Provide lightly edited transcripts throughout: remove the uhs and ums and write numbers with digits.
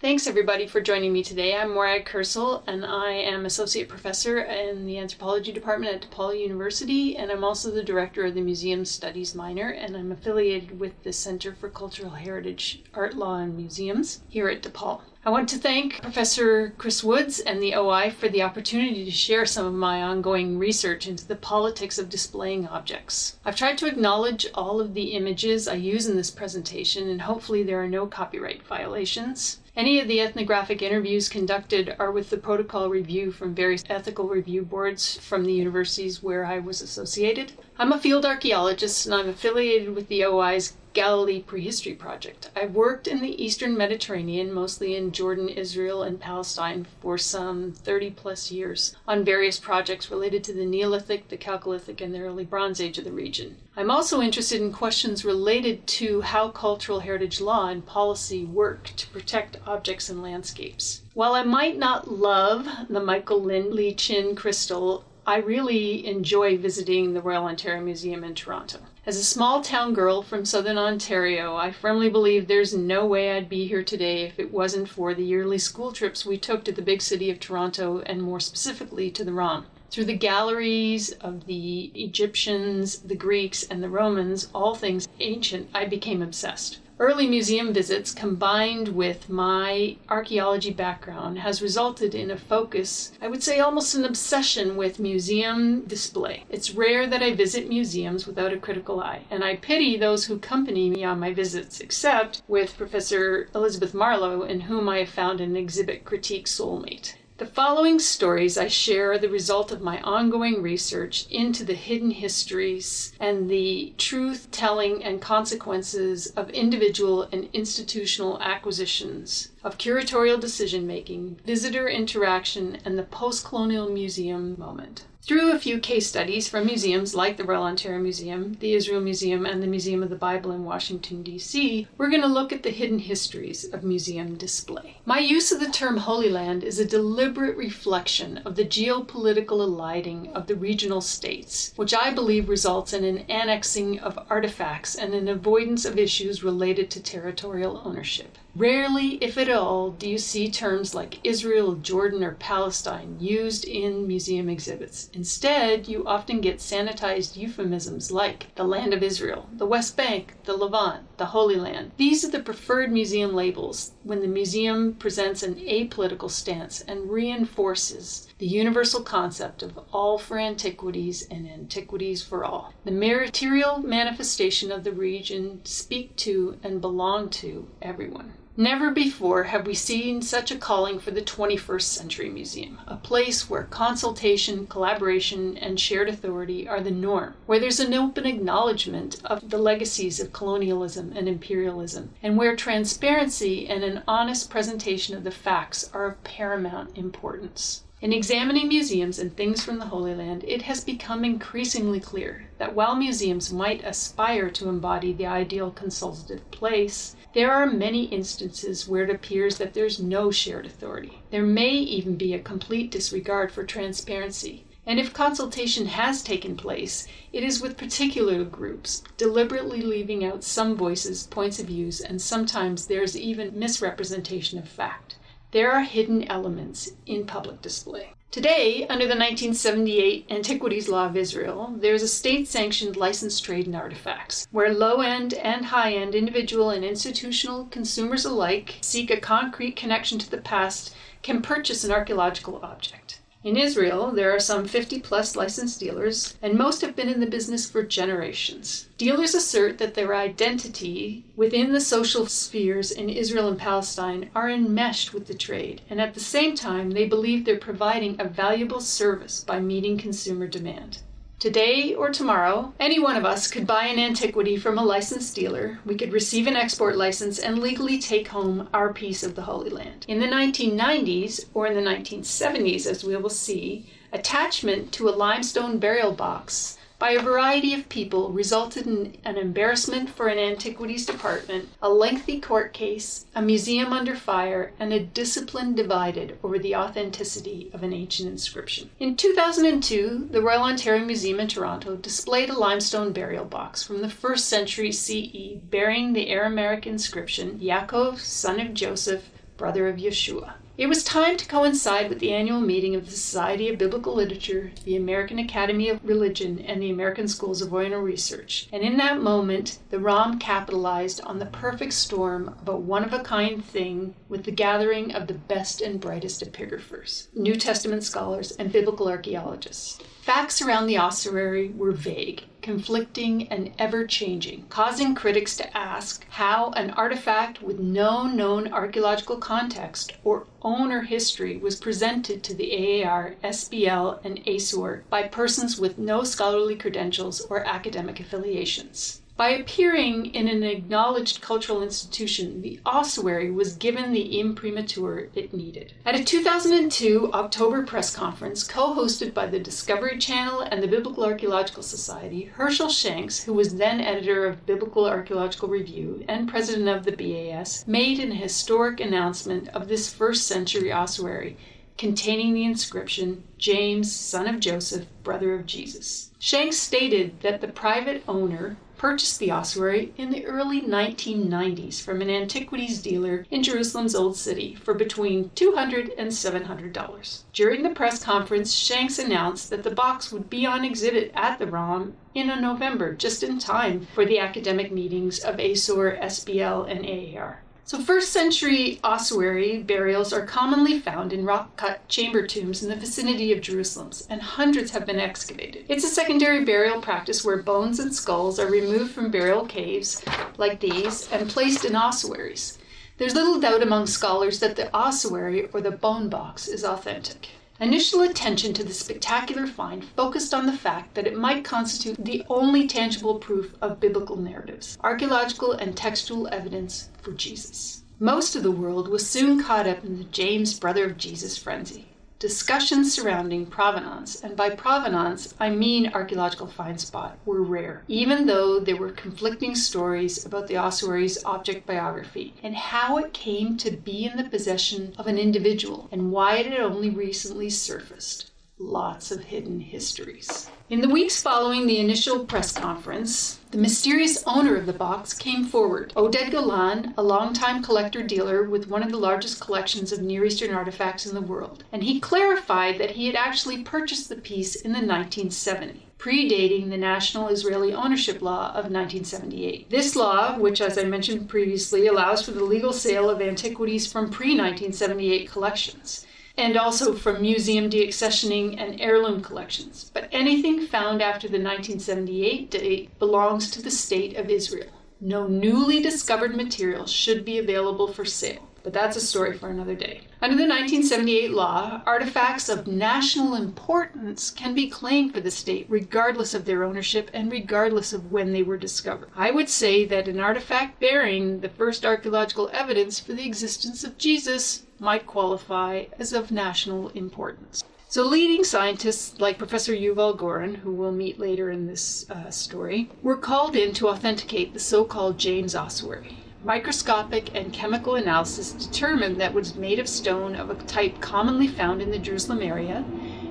Thanks everybody for joining me today. I'm Morag Kersel and I am Associate Professor in the Anthropology Department at DePaul University, and I'm also the Director of the Museum Studies minor, and I'm affiliated with the Center for Cultural Heritage, Art Law and Museums here at DePaul. I want to thank Professor Chris Woods and the OI for the opportunity to share some of my ongoing research into the politics of displaying objects. I've tried to acknowledge all of the images I use in this presentation, and hopefully there are no copyright violations. Any of the ethnographic interviews conducted are with the protocol review from various ethical review boards from the universities where I was associated. I'm a field archaeologist and I'm affiliated with the OI's Galilee Prehistory Project. I've worked in the Eastern Mediterranean, mostly in Jordan, Israel, and Palestine, for some 30-plus years on various projects related to the Neolithic, the Chalcolithic, and the early Bronze Age of the region. I'm also interested in questions related to how cultural heritage law and policy work to protect objects and landscapes. While I might not love the Michael Lindley Chin crystal, I really enjoy visiting the Royal Ontario Museum in Toronto. As a small town girl from southern Ontario, I firmly believe there's no way I'd be here today if it wasn't for the yearly school trips we took to the big city of Toronto, and more specifically to the ROM. Through the galleries of the Egyptians, the Greeks, and the Romans, all things ancient, I became obsessed. Early museum visits combined with my archaeology background has resulted in a focus, I would say almost an obsession, with museum display. It's rare that I visit museums without a critical eye, and I pity those who accompany me on my visits, except with Professor Elizabeth Marlowe, in whom I have found an exhibit critique soulmate. The following stories I share are the result of my ongoing research into the hidden histories and the truth-telling and consequences of individual and institutional acquisitions, of curatorial decision-making, visitor interaction, and the post-colonial museum moment. Through a few case studies from museums like the Royal Ontario Museum, the Israel Museum, and the Museum of the Bible in Washington, D.C., we're going to look at the hidden histories of museum display. My use of the term Holy Land is a deliberate reflection of the geopolitical eliding of the regional states, which I believe results in an annexing of artifacts and an avoidance of issues related to territorial ownership. Rarely, if at all, do you see terms like Israel, Jordan, or Palestine used in museum exhibits. Instead, you often get sanitized euphemisms like the Land of Israel, the West Bank, the Levant, the Holy Land. These are the preferred museum labels when the museum presents an apolitical stance and reinforces the universal concept of all for antiquities and antiquities for all. The material manifestation of the region speak to and belong to everyone. Never before have we seen such a calling for the 21st century museum, a place where consultation, collaboration, and shared authority are the norm, where there's an open acknowledgement of the legacies of colonialism and imperialism, and where transparency and an honest presentation of the facts are of paramount importance. In examining museums and things from the Holy Land, it has become increasingly clear that while museums might aspire to embody the ideal consultative place, there are many instances where it appears that there's no shared authority. There may even be a complete disregard for transparency. And if consultation has taken place, it is with particular groups, deliberately leaving out some voices, points of views, and sometimes there's even misrepresentation of fact. There are hidden elements in public display. Today, under the 1978 Antiquities Law of Israel, there is a state-sanctioned licensed trade in artifacts, where low-end and high-end individual and institutional consumers alike seek a concrete connection to the past, can purchase an archaeological object. In Israel, there are some 50-plus licensed dealers, and most have been in the business for generations. Dealers assert that their identity within the social spheres in Israel and Palestine are enmeshed with the trade, and at the same time, they believe they're providing a valuable service by meeting consumer demand. Today or tomorrow, any one of us could buy an antiquity from a licensed dealer, we could receive an export license, and legally take home our piece of the Holy Land. In the 1990s, or in the 1970s as we will see, attachment to a limestone burial box by a variety of people resulted in an embarrassment for an antiquities department, a lengthy court case, a museum under fire, and a discipline divided over the authenticity of an ancient inscription. In 2002, the Royal Ontario Museum in Toronto displayed a limestone burial box from the 1st century CE bearing the Aramaic inscription, Yaakov, son of Joseph, brother of Yeshua. It was timed to coincide with the annual meeting of the Society of Biblical Literature, the American Academy of Religion, and the American Schools of Oriental Research, and in that moment, the ROM capitalized on the perfect storm of a one-of-a-kind thing with the gathering of the best and brightest epigraphers, New Testament scholars, and biblical archaeologists. Facts around the ossuary were vague, conflicting, and ever-changing, causing critics to ask how an artifact with no known archaeological context or owner history was presented to the AAR, SBL, and ASOR by persons with no scholarly credentials or academic affiliations. By appearing in an acknowledged cultural institution, the ossuary was given the imprimatur it needed. At a 2002 October press conference co-hosted by the Discovery Channel and the Biblical Archaeological Society, Herschel Shanks, who was then editor of Biblical Archaeological Review and president of the BAS, made an historic announcement of this first-century ossuary containing the inscription, James, son of Joseph, brother of Jesus. Shanks stated that the private owner purchased the ossuary in the early 1990s from an antiquities dealer in Jerusalem's Old City for between $200 and $700. During the press conference, Shanks announced that the box would be on exhibit at the ROM in November, just in time for the academic meetings of ASOR, SBL, and AAR. So first-century ossuary burials are commonly found in rock-cut chamber tombs in the vicinity of Jerusalem, and hundreds have been excavated. It's a secondary burial practice where bones and skulls are removed from burial caves like these and placed in ossuaries. There's little doubt among scholars that the ossuary, or the bone box, is authentic. Initial attention to this spectacular find focused on the fact that it might constitute the only tangible proof of biblical narratives, archaeological and textual evidence for Jesus. Most of the world was soon caught up in the James, brother of Jesus frenzy. Discussions surrounding provenance, and by provenance I mean archaeological find spot, were rare, even though there were conflicting stories about the ossuary's object biography and how it came to be in the possession of an individual and why it had only recently surfaced. Lots of hidden histories. In the weeks following the initial press conference, the mysterious owner of the box came forward. Oded Golan, a longtime collector-dealer with one of the largest collections of Near Eastern artifacts in the world, and he clarified that he had actually purchased the piece in the 1970s, predating the National Israeli Ownership Law of 1978. This law, which as I mentioned previously, allows for the legal sale of antiquities from pre-1978 collections, and also from museum deaccessioning and heirloom collections. But anything found after the 1978 date belongs to the State of Israel. No newly discovered material should be available for sale. But that's a story for another day. Under the 1978 law, artifacts of national importance can be claimed for the state regardless of their ownership and regardless of when they were discovered. I would say that an artifact bearing the first archaeological evidence for the existence of Jesus might qualify as of national importance. So leading scientists like Professor Yuval Goren, who we'll meet later in this story, were called in to authenticate the so-called James ossuary. Microscopic and chemical analysis determined that it was made of stone of a type commonly found in the Jerusalem area,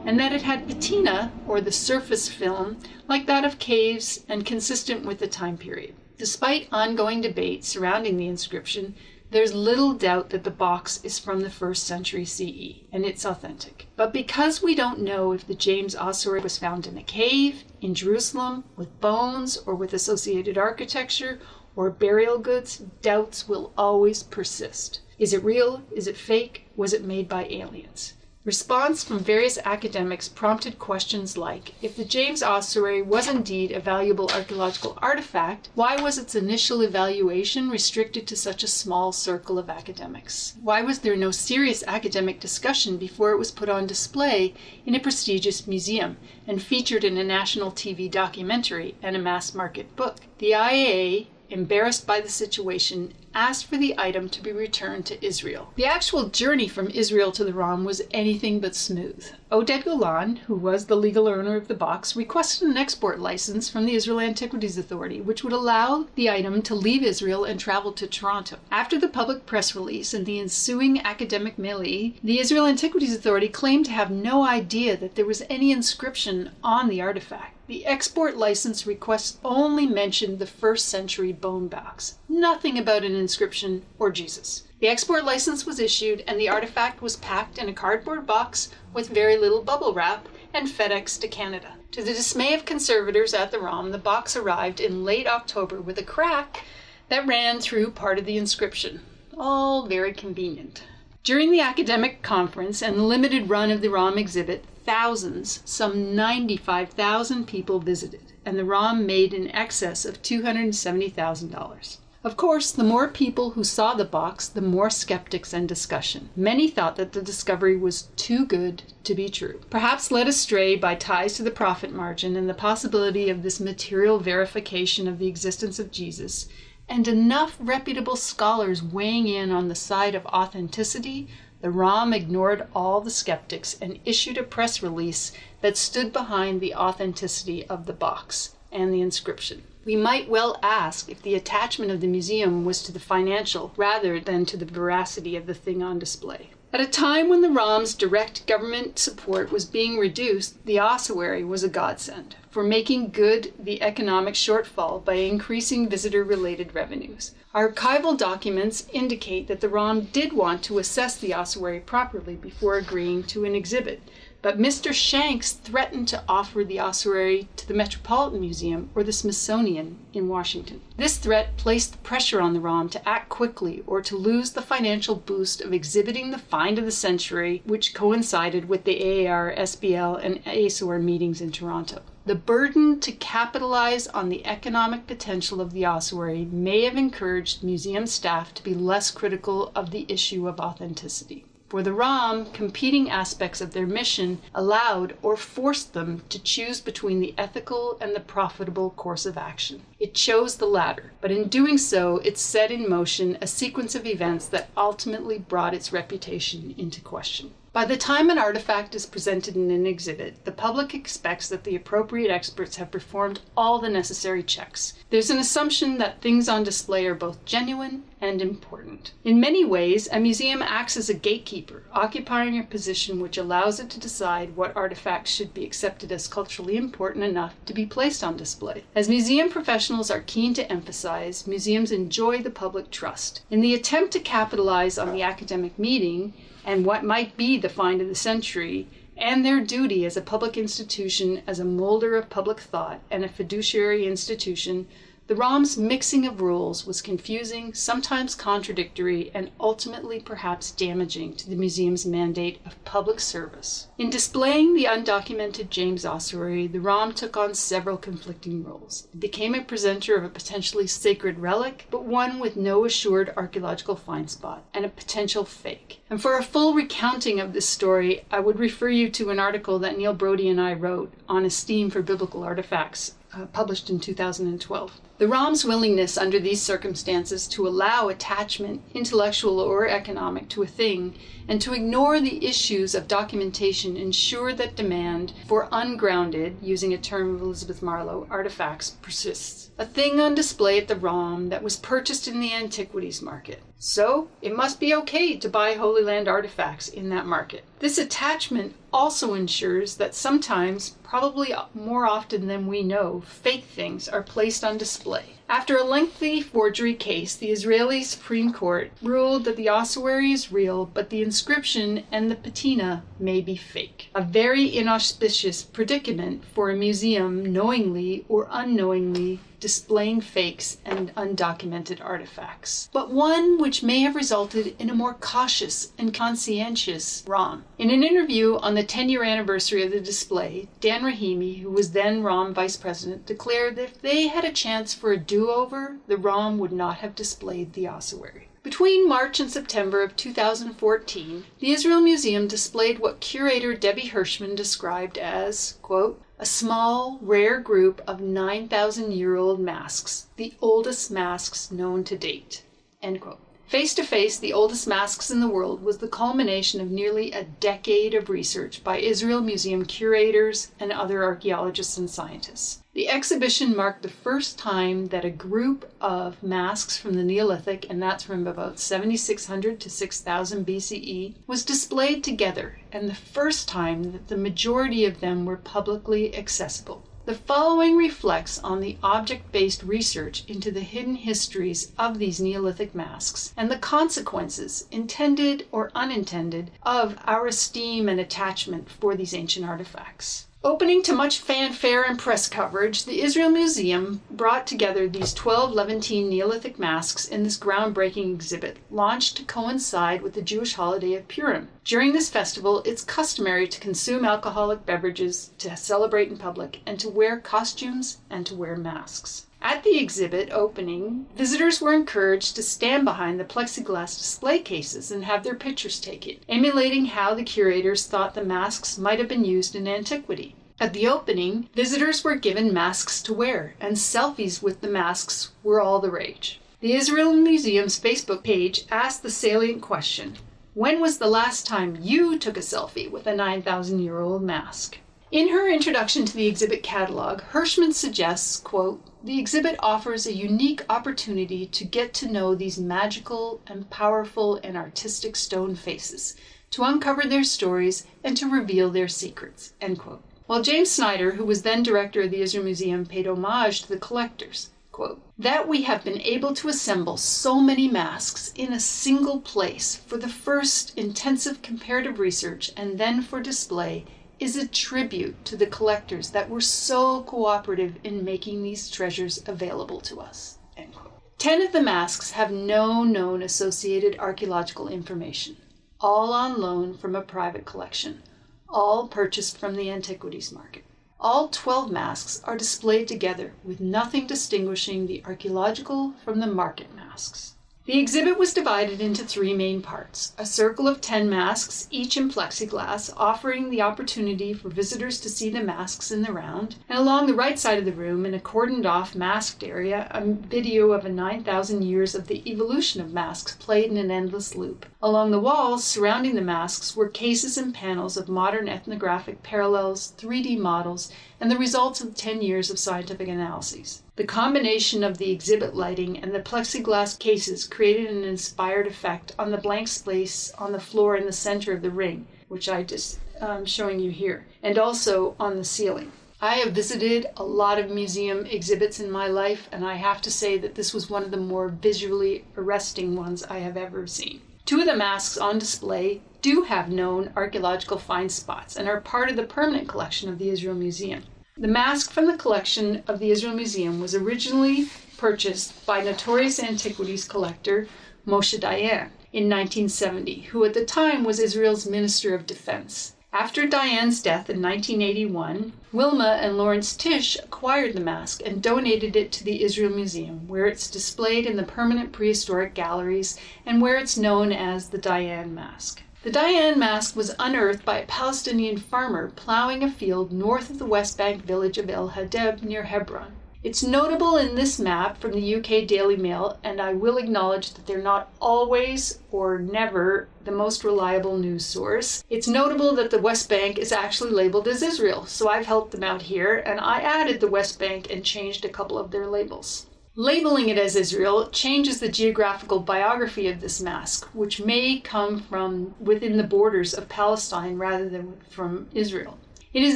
and that it had patina, or the surface film, like that of caves and consistent with the time period. Despite ongoing debate surrounding the inscription, there's little doubt that the box is from the 1st century CE, and it's authentic. But because we don't know if the James ossuary was found in a cave, in Jerusalem, with bones, or with associated architecture, or burial goods, doubts will always persist. Is it real? Is it fake? Was it made by aliens? Response from various academics prompted questions like, if the James ossuary was indeed a valuable archaeological artifact, why was its initial evaluation restricted to such a small circle of academics? Why was there no serious academic discussion before it was put on display in a prestigious museum and featured in a national TV documentary and a mass-market book? The IAA, embarrassed by the situation, asked for the item to be returned to Israel. The actual journey from Israel to the ROM was anything but smooth. Oded Golan, who was the legal owner of the box, requested an export license from the Israel Antiquities Authority, which would allow the item to leave Israel and travel to Toronto. After the public press release and the ensuing academic melee, the Israel Antiquities Authority claimed to have no idea that there was any inscription on the artifact. The export license request only mentioned the 1st century bone box, nothing about an inscription or Jesus. The export license was issued, and the artifact was packed in a cardboard box with very little bubble wrap and FedExed to Canada. To the dismay of conservators at the ROM, the box arrived in late October with a crack that ran through part of the inscription. All very convenient. During the academic conference and the limited run of the ROM exhibit, thousands, some 95,000 people visited, and the ROM made in excess of $270,000. Of course, the more people who saw the box, the more skeptics and discussion. Many thought that the discovery was too good to be true, perhaps led astray by ties to the profit margin and the possibility of this material verification of the existence of Jesus, and enough reputable scholars weighing in on the side of authenticity. The ROM ignored all the skeptics and issued a press release that stood behind the authenticity of the box and the inscription. We might well ask if the attachment of the museum was to the financial rather than to the veracity of the thing on display. At a time when the ROM's direct government support was being reduced, the ossuary was a godsend for making good the economic shortfall by increasing visitor-related revenues. Archival documents indicate that the ROM did want to assess the ossuary properly before agreeing to an exhibit, but Mr. Shanks threatened to offer the ossuary to the Metropolitan Museum or the Smithsonian in Washington. This threat placed the pressure on the ROM to act quickly or to lose the financial boost of exhibiting the find of the century, which coincided with the AAR, SBL, and ASOR meetings in Toronto. The burden to capitalize on the economic potential of the ossuary may have encouraged museum staff to be less critical of the issue of authenticity. For the ROM, competing aspects of their mission allowed or forced them to choose between the ethical and the profitable course of action. It chose the latter, but in doing so, it set in motion a sequence of events that ultimately brought its reputation into question. By the time an artifact is presented in an exhibit, the public expects that the appropriate experts have performed all the necessary checks. There's an assumption that things on display are both genuine and important. In many ways, a museum acts as a gatekeeper, occupying a position which allows it to decide what artifacts should be accepted as culturally important enough to be placed on display. As museum professionals are keen to emphasize, museums enjoy the public trust. In the attempt to capitalize on the academic meeting, and what might be the find of the century, and their duty as a public institution, as a molder of public thought, and a fiduciary institution, the ROM's mixing of rules was confusing, sometimes contradictory, and ultimately perhaps damaging to the museum's mandate of public service. In displaying the undocumented James ossuary, the ROM took on several conflicting roles. It became a presenter of a potentially sacred relic, but one with no assured archaeological find spot, and a potential fake. And for a full recounting of this story, I would refer you to an article that Neil Brodie and I wrote on esteem for biblical artifacts, published in 2012. The ROM's willingness under these circumstances to allow attachment, intellectual or economic, to a thing, and to ignore the issues of documentation ensured that demand for ungrounded, using a term of Elizabeth Marlowe, artifacts persists. A thing on display at the ROM that was purchased in the antiquities market. So it must be okay to buy Holy Land artifacts in that market. This attachment also ensures that sometimes, probably more often than we know, fake things are placed on display. After a lengthy forgery case, the Israeli Supreme Court ruled that the ossuary is real, but the inscription and the patina may be fake. A very inauspicious predicament for a museum knowingly or unknowingly displaying fakes and undocumented artifacts, but one which may have resulted in a more cautious and conscientious ROM. In an interview on the 10-year anniversary of the display, Dan Rahimi, who was then ROM vice president, declared that if they had a chance for a do-over, the ROM would not have displayed the ossuary. Between March and September of 2014, the Israel Museum displayed what curator Debbie Hirschman described as, quote, a small, rare group of 9,000-year-old masks, the oldest masks known to date, end quote. Face to Face, the Oldest Masks in the World was the culmination of nearly a decade of research by Israel Museum curators and other archaeologists and scientists. The exhibition marked the first time that a group of masks from the Neolithic, and that's from about 7,600 to 6,000 BCE, was displayed together, and the first time that the majority of them were publicly accessible. The following reflects on the object-based research into the hidden histories of these Neolithic masks and the consequences, intended or unintended, of our esteem and attachment for these ancient artifacts. Opening to much fanfare and press coverage, the Israel Museum brought together these 12 Levantine Neolithic masks in this groundbreaking exhibit, launched to coincide with the Jewish holiday of Purim. During this festival, it's customary to consume alcoholic beverages, to celebrate in public, and to wear costumes and to wear masks. At the exhibit opening, visitors were encouraged to stand behind the plexiglass display cases and have their pictures taken, emulating how the curators thought the masks might have been used in antiquity. At the opening, visitors were given masks to wear, and selfies with the masks were all the rage. The Israel Museum's Facebook page asked the salient question: when was the last time you took a selfie with a 9,000-year-old mask? In her introduction to the exhibit catalog, Hirschman suggests, quote, "The exhibit offers a unique opportunity to get to know these magical and powerful and artistic stone faces, to uncover their stories, and to reveal their secrets," end quote. While James Snyder, who was then director of the Israel Museum, paid homage to the collectors, quote, "That we have been able to assemble so many masks in a single place for the first intensive comparative research and then for display is a tribute to the collectors that were so cooperative in making these treasures available to us." End quote. 10 of the masks have no known associated archaeological information, all on loan from a private collection, all purchased from the antiquities market. All 12 masks are displayed together, with nothing distinguishing the archaeological from the market masks. The exhibit was divided into 3 main parts: a circle of 10 masks, each in plexiglass, offering the opportunity for visitors to see the masks in the round, and along the right side of the room, in a cordoned-off masked area, a video of a 9,000 years of the evolution of masks played in an endless loop. Along the walls surrounding the masks were cases and panels of modern ethnographic parallels, 3D models, and the results of 10 years of scientific analyses. The combination of the exhibit lighting and the plexiglass cases created an inspired effect on the blank space on the floor in the center of the ring, which I just showing you here, and also on the ceiling. I have visited a lot of museum exhibits in my life, and I have to say that this was one of the more visually arresting ones I have ever seen. 2 of the masks on display do have known archaeological find spots and are part of the permanent collection of the Israel Museum. The mask from the collection of the Israel Museum was originally purchased by notorious antiquities collector Moshe Dayan in 1970, who at the time was Israel's Minister of Defense. After Dayan's death in 1981, Wilma and Lawrence Tisch acquired the mask and donated it to the Israel Museum, where it's displayed in the permanent prehistoric galleries and where it's known as the Dayan mask. The Dayan mask was unearthed by a Palestinian farmer plowing a field north of the West Bank village of El Hadeb near Hebron. It's notable in this map from the UK Daily Mail, and I will acknowledge that they're not always or never the most reliable news source. It's notable that the West Bank is actually labeled as Israel, so I've helped them out here, and I added the West Bank and changed a couple of their labels. Labeling it as Israel changes the geographical biography of this mask, which may come from within the borders of Palestine rather than from Israel. In his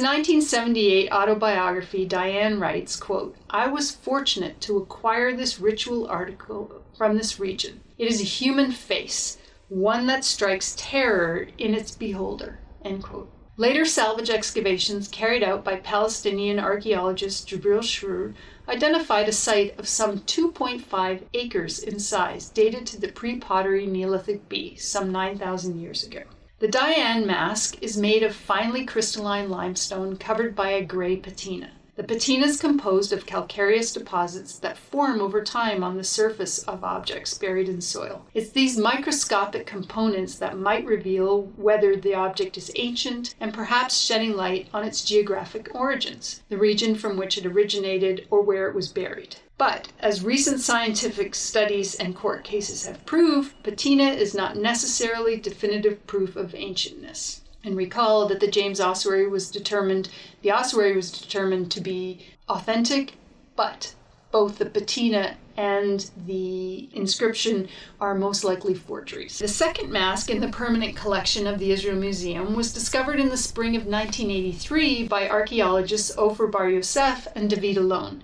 1978 autobiography, Dayan writes, quote, "I was fortunate to acquire this ritual article from this region. It is a human face, one that strikes terror in its beholder," end quote. Later salvage excavations carried out by Palestinian archaeologist Jibreel Shruhr identified a site of some 2.5 acres in size, dated to the pre-pottery Neolithic B, some 9,000 years ago. The Dayan mask is made of finely crystalline limestone covered by a gray patina. The patina is composed of calcareous deposits that form over time on the surface of objects buried in soil. It's these microscopic components that might reveal whether the object is ancient and perhaps shedding light on its geographic origins, the region from which it originated or where it was buried. But, as recent scientific studies and court cases have proved, patina is not necessarily definitive proof of ancientness. And recall that the ossuary was determined to be authentic, but both the patina and the inscription are most likely forgeries. The second mask in the permanent collection of the Israel Museum was discovered in the spring of 1983 by archaeologists Ofer Bar-Yosef and David Alon,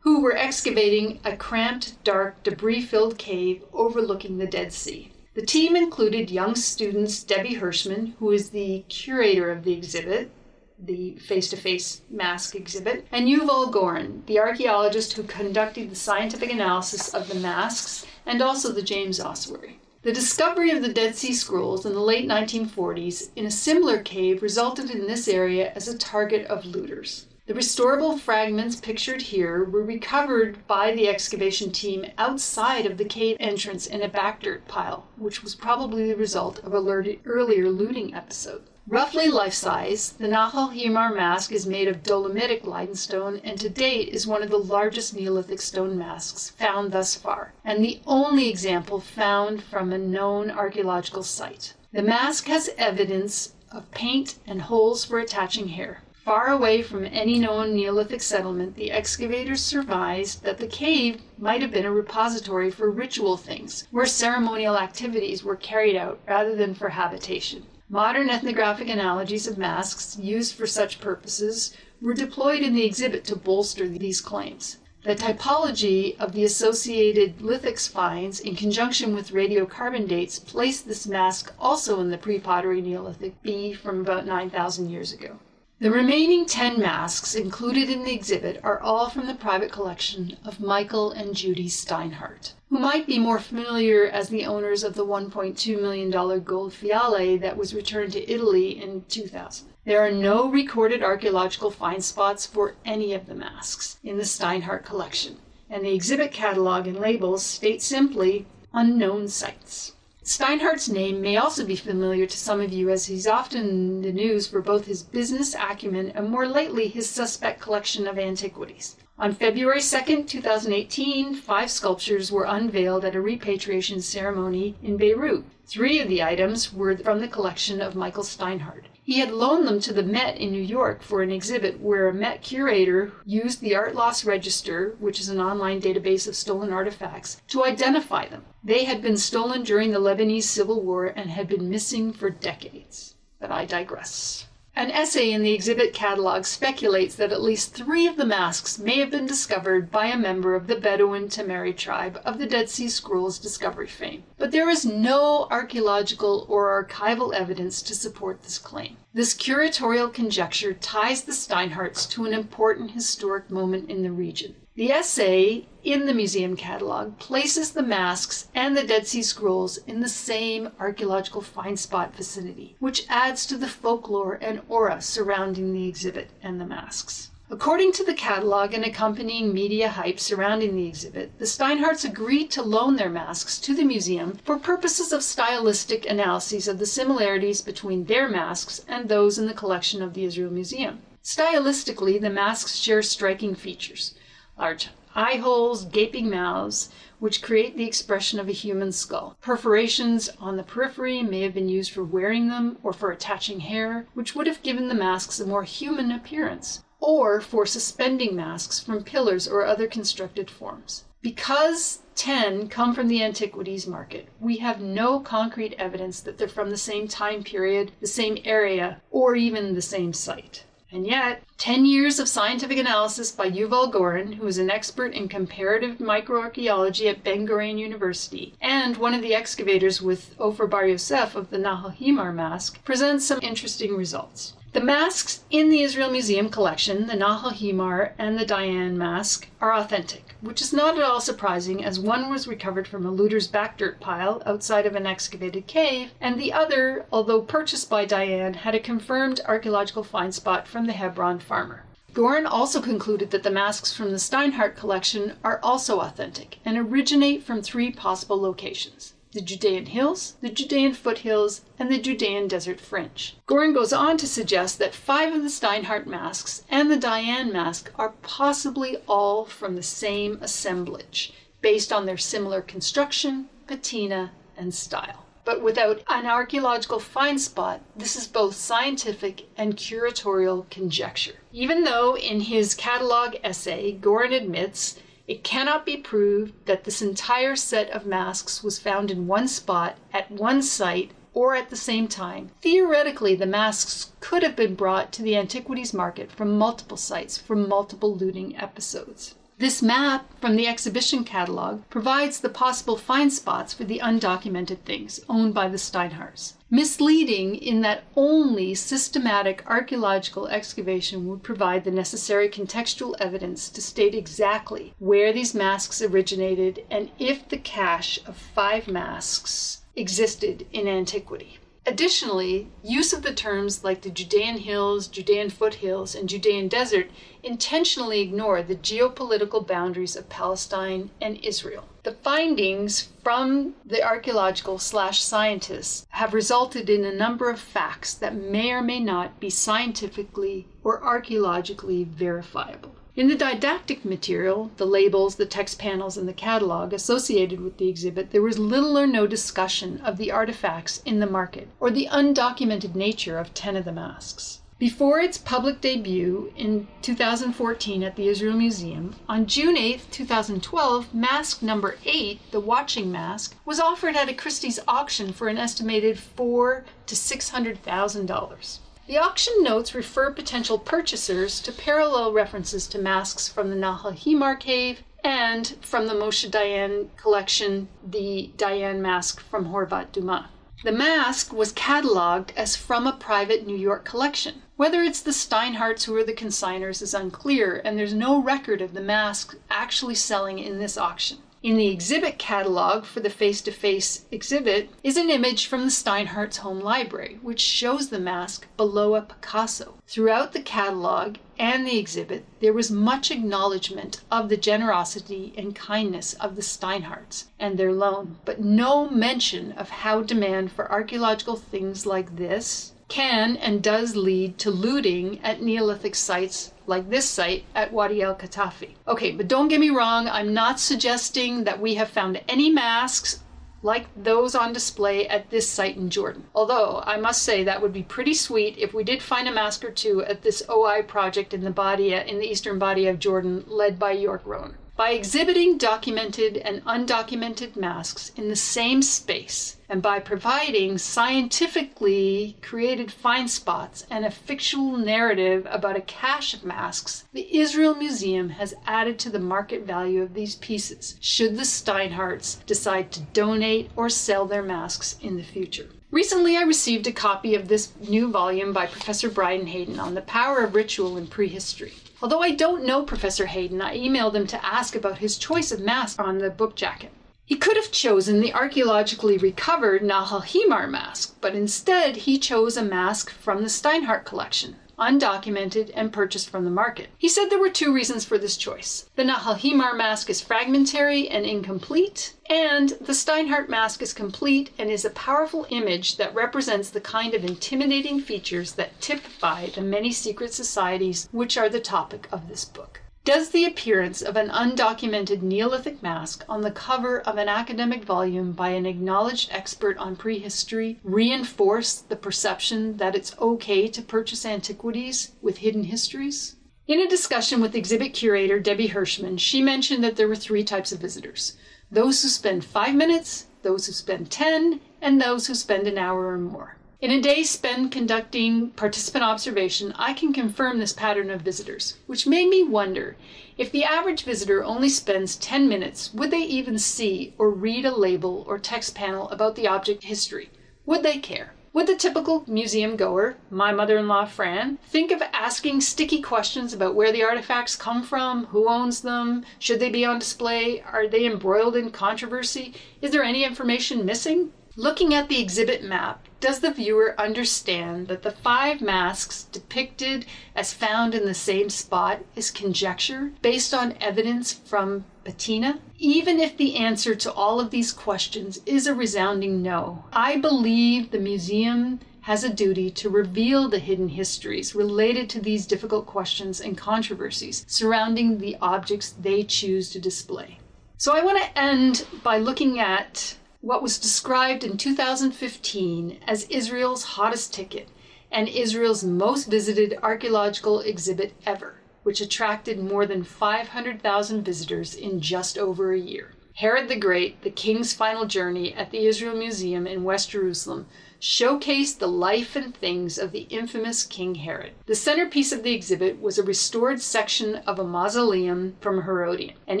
who were excavating a cramped, dark, debris-filled cave overlooking the Dead Sea. The team included young students Debbie Hirschman, who is the curator of the exhibit, the face-to-face mask exhibit, and Yuval Goren, the archaeologist who conducted the scientific analysis of the masks and also the James ossuary. The discovery of the Dead Sea Scrolls in the late 1940s in a similar cave resulted in this area as a target of looters. The restorable fragments pictured here were recovered by the excavation team outside of the cave entrance in a back dirt pile, which was probably the result of an earlier looting episode. Roughly life-size, the Nahal Himar mask is made of dolomitic limestone and to date is one of the largest Neolithic stone masks found thus far, and the only example found from a known archaeological site. The mask has evidence of paint and holes for attaching hair. Far away from any known Neolithic settlement, the excavators surmised that the cave might have been a repository for ritual things, where ceremonial activities were carried out rather than for habitation. Modern ethnographic analogies of masks used for such purposes were deployed in the exhibit to bolster these claims. The typology of the associated lithics finds in conjunction with radiocarbon dates placed this mask also in the pre-pottery Neolithic B from about 9,000 years ago. The remaining 10 masks included in the exhibit are all from the private collection of Michael and Judy Steinhardt, who might be more familiar as the owners of the $1.2 million gold fiale that was returned to Italy in 2000. There are no recorded archaeological find spots for any of the masks in the Steinhardt collection, and the exhibit catalog and labels state simply unknown sites. Steinhardt's name may also be familiar to some of you as he's often in the news for both his business acumen and more lately his suspect collection of antiquities. On February 2, 2018, 5 sculptures were unveiled at a repatriation ceremony in Beirut. 3 of the items were from the collection of Michael Steinhardt. He had loaned them to the Met in New York for an exhibit where a Met curator used the Art Loss Register, which is an online database of stolen artifacts, to identify them. They had been stolen during the Lebanese Civil War and had been missing for decades. But I digress. An essay in the exhibit catalog speculates that at least 3 of the masks may have been discovered by a member of the Bedouin Temeri tribe of the Dead Sea Scrolls discovery fame, but there is no archaeological or archival evidence to support this claim. This curatorial conjecture ties the Steinhardts to an important historic moment in the region. The essay in the museum catalog places the masks and the Dead Sea Scrolls in the same archaeological find spot vicinity, which adds to the folklore and aura surrounding the exhibit and the masks. According to the catalog and accompanying media hype surrounding the exhibit, the Steinhardts agreed to loan their masks to the museum for purposes of stylistic analyses of the similarities between their masks and those in the collection of the Israel Museum. Stylistically, the masks share striking features. Large eye holes, gaping mouths, which create the expression of a human skull. Perforations on the periphery may have been used for wearing them or for attaching hair, which would have given the masks a more human appearance, or for suspending masks from pillars or other constructed forms. Because 10 come from the antiquities market, we have no concrete evidence that they're from the same time period, the same area, or even the same site. And yet, 10 years of scientific analysis by Yuval Goren, who is an expert in comparative microarchaeology at Ben-Gurion University, and one of the excavators with Ofer Bar-Yosef of the Nahal Himar mask, presents some interesting results. The masks in the Israel Museum collection, the Nahal Himar and the Dayan mask, are authentic, which is not at all surprising as one was recovered from a looter's back dirt pile outside of an excavated cave, and the other, although purchased by Dayan, had a confirmed archaeological find spot from the Hebron farmer. Goren also concluded that the masks from the Steinhardt collection are also authentic and originate from 3 possible locations: the Judean Hills, the Judean Foothills, and the Judean Desert Fringe. Goren goes on to suggest that 5 of the Steinhardt masks and the Dayan mask are possibly all from the same assemblage, based on their similar construction, patina, and style. But without an archaeological find spot, this is both scientific and curatorial conjecture. Even though in his catalog essay, Goren admits It cannot be proved that this entire set of masks was found in one spot, at one site, or at the same time. Theoretically, the masks could have been brought to the antiquities market from multiple sites for multiple looting episodes. This map from the exhibition catalog provides the possible find spots for the undocumented things owned by the Steinhardts. Misleading in that only systematic archaeological excavation would provide the necessary contextual evidence to state exactly where these masks originated and if the cache of 5 masks existed in antiquity. Additionally, use of the terms like the Judean hills, Judean foothills, and Judean desert intentionally ignore the geopolitical boundaries of Palestine and Israel. The findings from the archaeological/scientists have resulted in a number of facts that may or may not be scientifically or archaeologically verifiable. In the didactic material, the labels, the text panels, and the catalog associated with the exhibit, there was little or no discussion of the artifacts in the market or the undocumented nature of 10 of the masks. Before its public debut in 2014 at the Israel Museum, on June 8, 2012, mask number 8, the watching mask, was offered at a Christie's auction for an estimated $400,000 to $600,000. The auction notes refer potential purchasers to parallel references to masks from the Nahal Himar cave and from the Moshe Dayan collection, the Dayan mask from Horvat Duma. The mask was cataloged as from a private New York collection. Whether it's the Steinhardts who are the consigners is unclear, and there's no record of the mask actually selling in this auction. In the exhibit catalog for the face-to-face exhibit is an image from the Steinhardts' home library, which shows the mask below a Picasso. Throughout the catalog and the exhibit, there was much acknowledgement of the generosity and kindness of the Steinhardts and their loan, but no mention of how demand for archaeological things like this can and does lead to looting at Neolithic sites like this site at Wadi el-Qatafi. Okay, but don't get me wrong, I'm not suggesting that we have found any masks like those on display at this site in Jordan. Although, I must say that would be pretty sweet if we did find a mask or two at this OI project in the Badia, in the eastern Badia of Jordan, led by York Rowan. By exhibiting documented and undocumented masks in the same space, and by providing scientifically created find spots and a fictional narrative about a cache of masks, the Israel Museum has added to the market value of these pieces, should the Steinhardts decide to donate or sell their masks in the future. Recently, I received a copy of this new volume by Professor Brian Hayden on the power of ritual in prehistory. Although I don't know Professor Hayden, I emailed him to ask about his choice of mask on the book jacket. He could have chosen the archaeologically recovered Nahal Himar mask, but instead he chose a mask from the Steinhardt collection, undocumented and purchased from the market. He said there were 2 reasons for this choice. The Nahal Himar mask is fragmentary and incomplete, and the Steinhardt mask is complete and is a powerful image that represents the kind of intimidating features that typify the many secret societies which are the topic of this book. Does the appearance of an undocumented Neolithic mask on the cover of an academic volume by an acknowledged expert on prehistory reinforce the perception that it's okay to purchase antiquities with hidden histories? In a discussion with exhibit curator Debbie Hirschman, she mentioned that there were 3 types of visitors: those who spend 5 minutes, those who spend 10, and those who spend an hour or more. In a day spent conducting participant observation, I can confirm this pattern of visitors, which made me wonder, if the average visitor only spends 10 minutes, would they even see or read a label or text panel about the object history? Would they care? Would the typical museum goer, my mother-in-law Fran, think of asking sticky questions about where the artifacts come from, who owns them, should they be on display, are they embroiled in controversy, is there any information missing? Looking at the exhibit map, does the viewer understand that the 5 masks depicted as found in the same spot is conjecture based on evidence from patina? Even if the answer to all of these questions is a resounding no, I believe the museum has a duty to reveal the hidden histories related to these difficult questions and controversies surrounding the objects they choose to display. So I want to end by looking at what was described in 2015 as Israel's hottest ticket and Israel's most visited archaeological exhibit ever, which attracted more than 500,000 visitors in just over a year. Herod the Great, the King's Final Journey at the Israel Museum in West Jerusalem, showcased the life and things of the infamous King Herod. The centerpiece of the exhibit was a restored section of a mausoleum from Herodian, and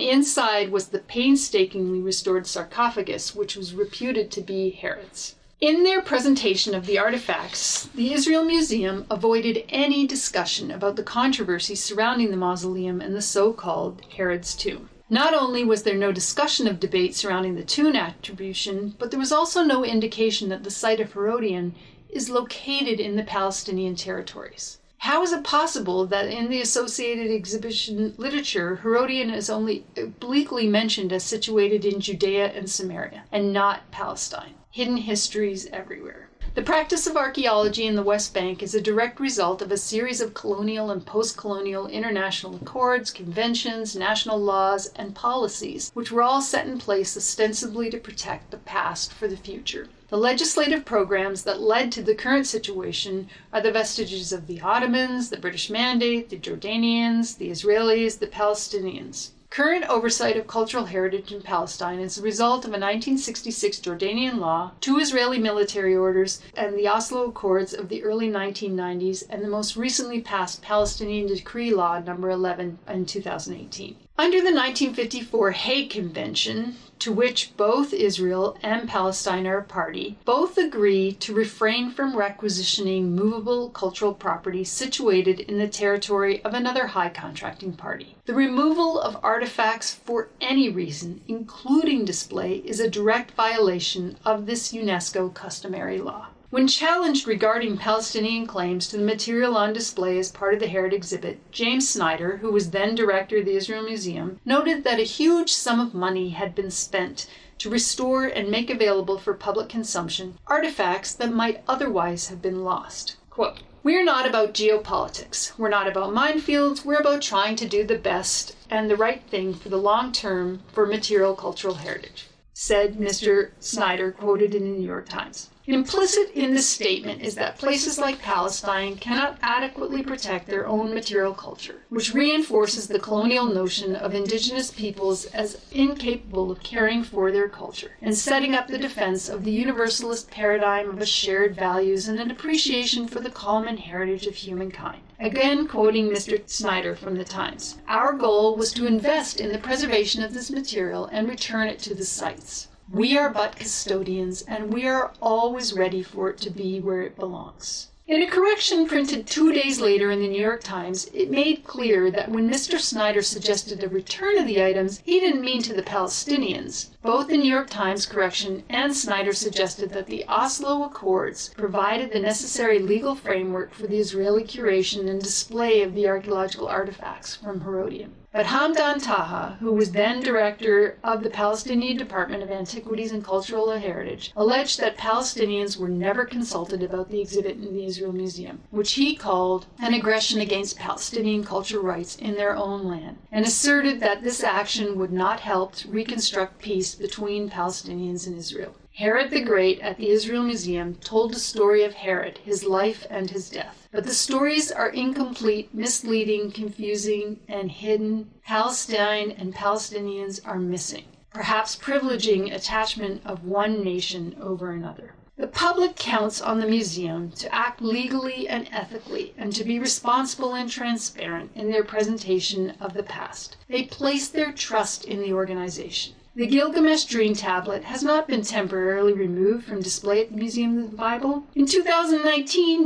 inside was the painstakingly restored sarcophagus, which was reputed to be Herod's. In their presentation of the artifacts, the Israel Museum avoided any discussion about the controversy surrounding the mausoleum and the so-called Herod's tomb. Not only was there no discussion of debate surrounding the tomb attribution, but there was also no indication that the site of Herodian is located in the Palestinian territories. How is it possible that in the associated exhibition literature, Herodian is only obliquely mentioned as situated in Judea and Samaria, and not Palestine? Hidden histories everywhere. The practice of archaeology in the West Bank is a direct result of a series of colonial and post-colonial international accords, conventions, national laws, and policies, which were all set in place ostensibly to protect the past for the future. The legislative programs that led to the current situation are the vestiges of the Ottomans, the British Mandate, the Jordanians, the Israelis, the Palestinians. Current oversight of cultural heritage in Palestine is the result of a 1966 Jordanian law, two Israeli military orders, and the Oslo Accords of the early 1990s, and the most recently passed Palestinian Decree Law No. 11 in 2018. Under the 1954 Hague Convention, to which both Israel and Palestine are a party, both agree to refrain from requisitioning movable cultural property situated in the territory of another high contracting party. The removal of artifacts for any reason, including display, is a direct violation of this UNESCO customary law. When challenged regarding Palestinian claims to the material on display as part of the Herod exhibit, James Snyder, who was then director of the Israel Museum, noted that a huge sum of money had been spent to restore and make available for public consumption artifacts that might otherwise have been lost. Quote, "We're not about geopolitics. We're not about minefields. We're about trying to do the best and the right thing for the long term for material cultural heritage," said Mr. Snyder, quoted in the New York Times. Implicit in this statement is that places like Palestine cannot adequately protect their own material culture, which reinforces the colonial notion of indigenous peoples as incapable of caring for their culture, and setting up the defense of the universalist paradigm of shared values and an appreciation for the common heritage of humankind. Again, quoting Mr. Snyder from the Times, "Our goal was to invest in the preservation of this material and return it to the sites. We are but custodians, and we are always ready for it to be where it belongs." In a correction printed 2 days later in the New York Times, it made clear that when Mr. Snyder suggested a return of the items, he didn't mean to the Palestinians. Both the New York Times correction and Snyder suggested that the Oslo Accords provided the necessary legal framework for the Israeli curation and display of the archaeological artifacts from Herodian. But Hamdan Taha, who was then director of the Palestinian Department of Antiquities and Cultural Heritage, alleged that Palestinians were never consulted about the exhibit in the Israel Museum, which he called an aggression against Palestinian cultural rights in their own land, and asserted that this action would not help reconstruct peace between Palestinians and Israel. Herod the Great at the Israel Museum told the story of Herod, his life and his death. But the stories are incomplete, misleading, confusing, and hidden. Palestine and Palestinians are missing, perhaps privileging attachment of one nation over another. The public counts on the museum to act legally and ethically, and to be responsible and transparent in their presentation of the past. They place their trust in the organization. The Gilgamesh Dream Tablet has not been temporarily removed from display at the Museum of the Bible. In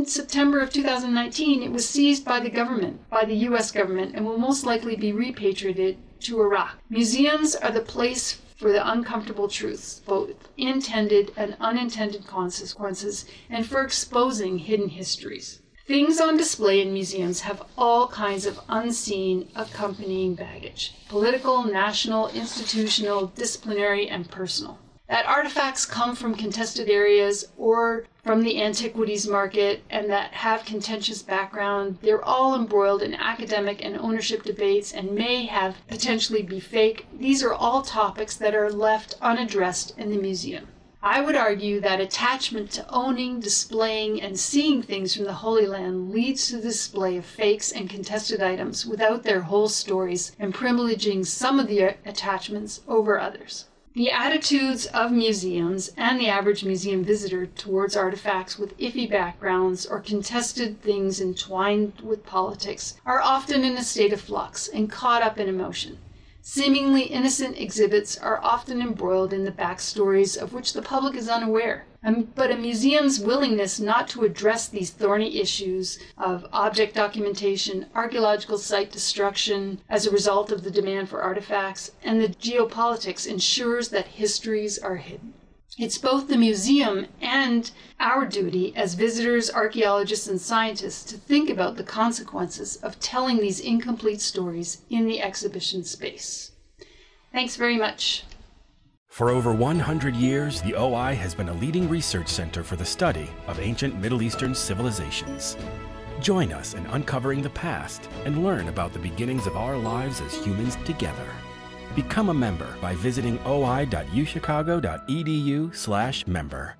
September of 2019, it was seized by the government, by the U.S. government, and will most likely be repatriated to Iraq. Museums are the place for the uncomfortable truths, both intended and unintended consequences, and for exposing hidden histories. Things on display in museums have all kinds of unseen accompanying baggage: political, national, institutional, disciplinary, and personal. That artifacts come from contested areas or from the antiquities market and that have contentious background, they're all embroiled in academic and ownership debates and may have potentially be fake. These are all topics that are left unaddressed in the museum. I would argue that attachment to owning, displaying, and seeing things from the Holy Land leads to the display of fakes and contested items without their whole stories and privileging some of the attachments over others. The attitudes of museums and the average museum visitor towards artifacts with iffy backgrounds or contested things entwined with politics are often in a state of flux and caught up in emotion. Seemingly innocent exhibits are often embroiled in the backstories of which the public is unaware. But a museum's willingness not to address these thorny issues of object documentation, archaeological site destruction as a result of the demand for artifacts, and the geopolitics ensures that histories are hidden. It's both the museum and our duty as visitors, archaeologists, and scientists to think about the consequences of telling these incomplete stories in the exhibition space. Thanks very much. For over 100 years, the OI has been a leading research center for the study of ancient Middle Eastern civilizations. Join us in uncovering the past and learn about the beginnings of our lives as humans together. Become a member by visiting oi.uchicago.edu/member.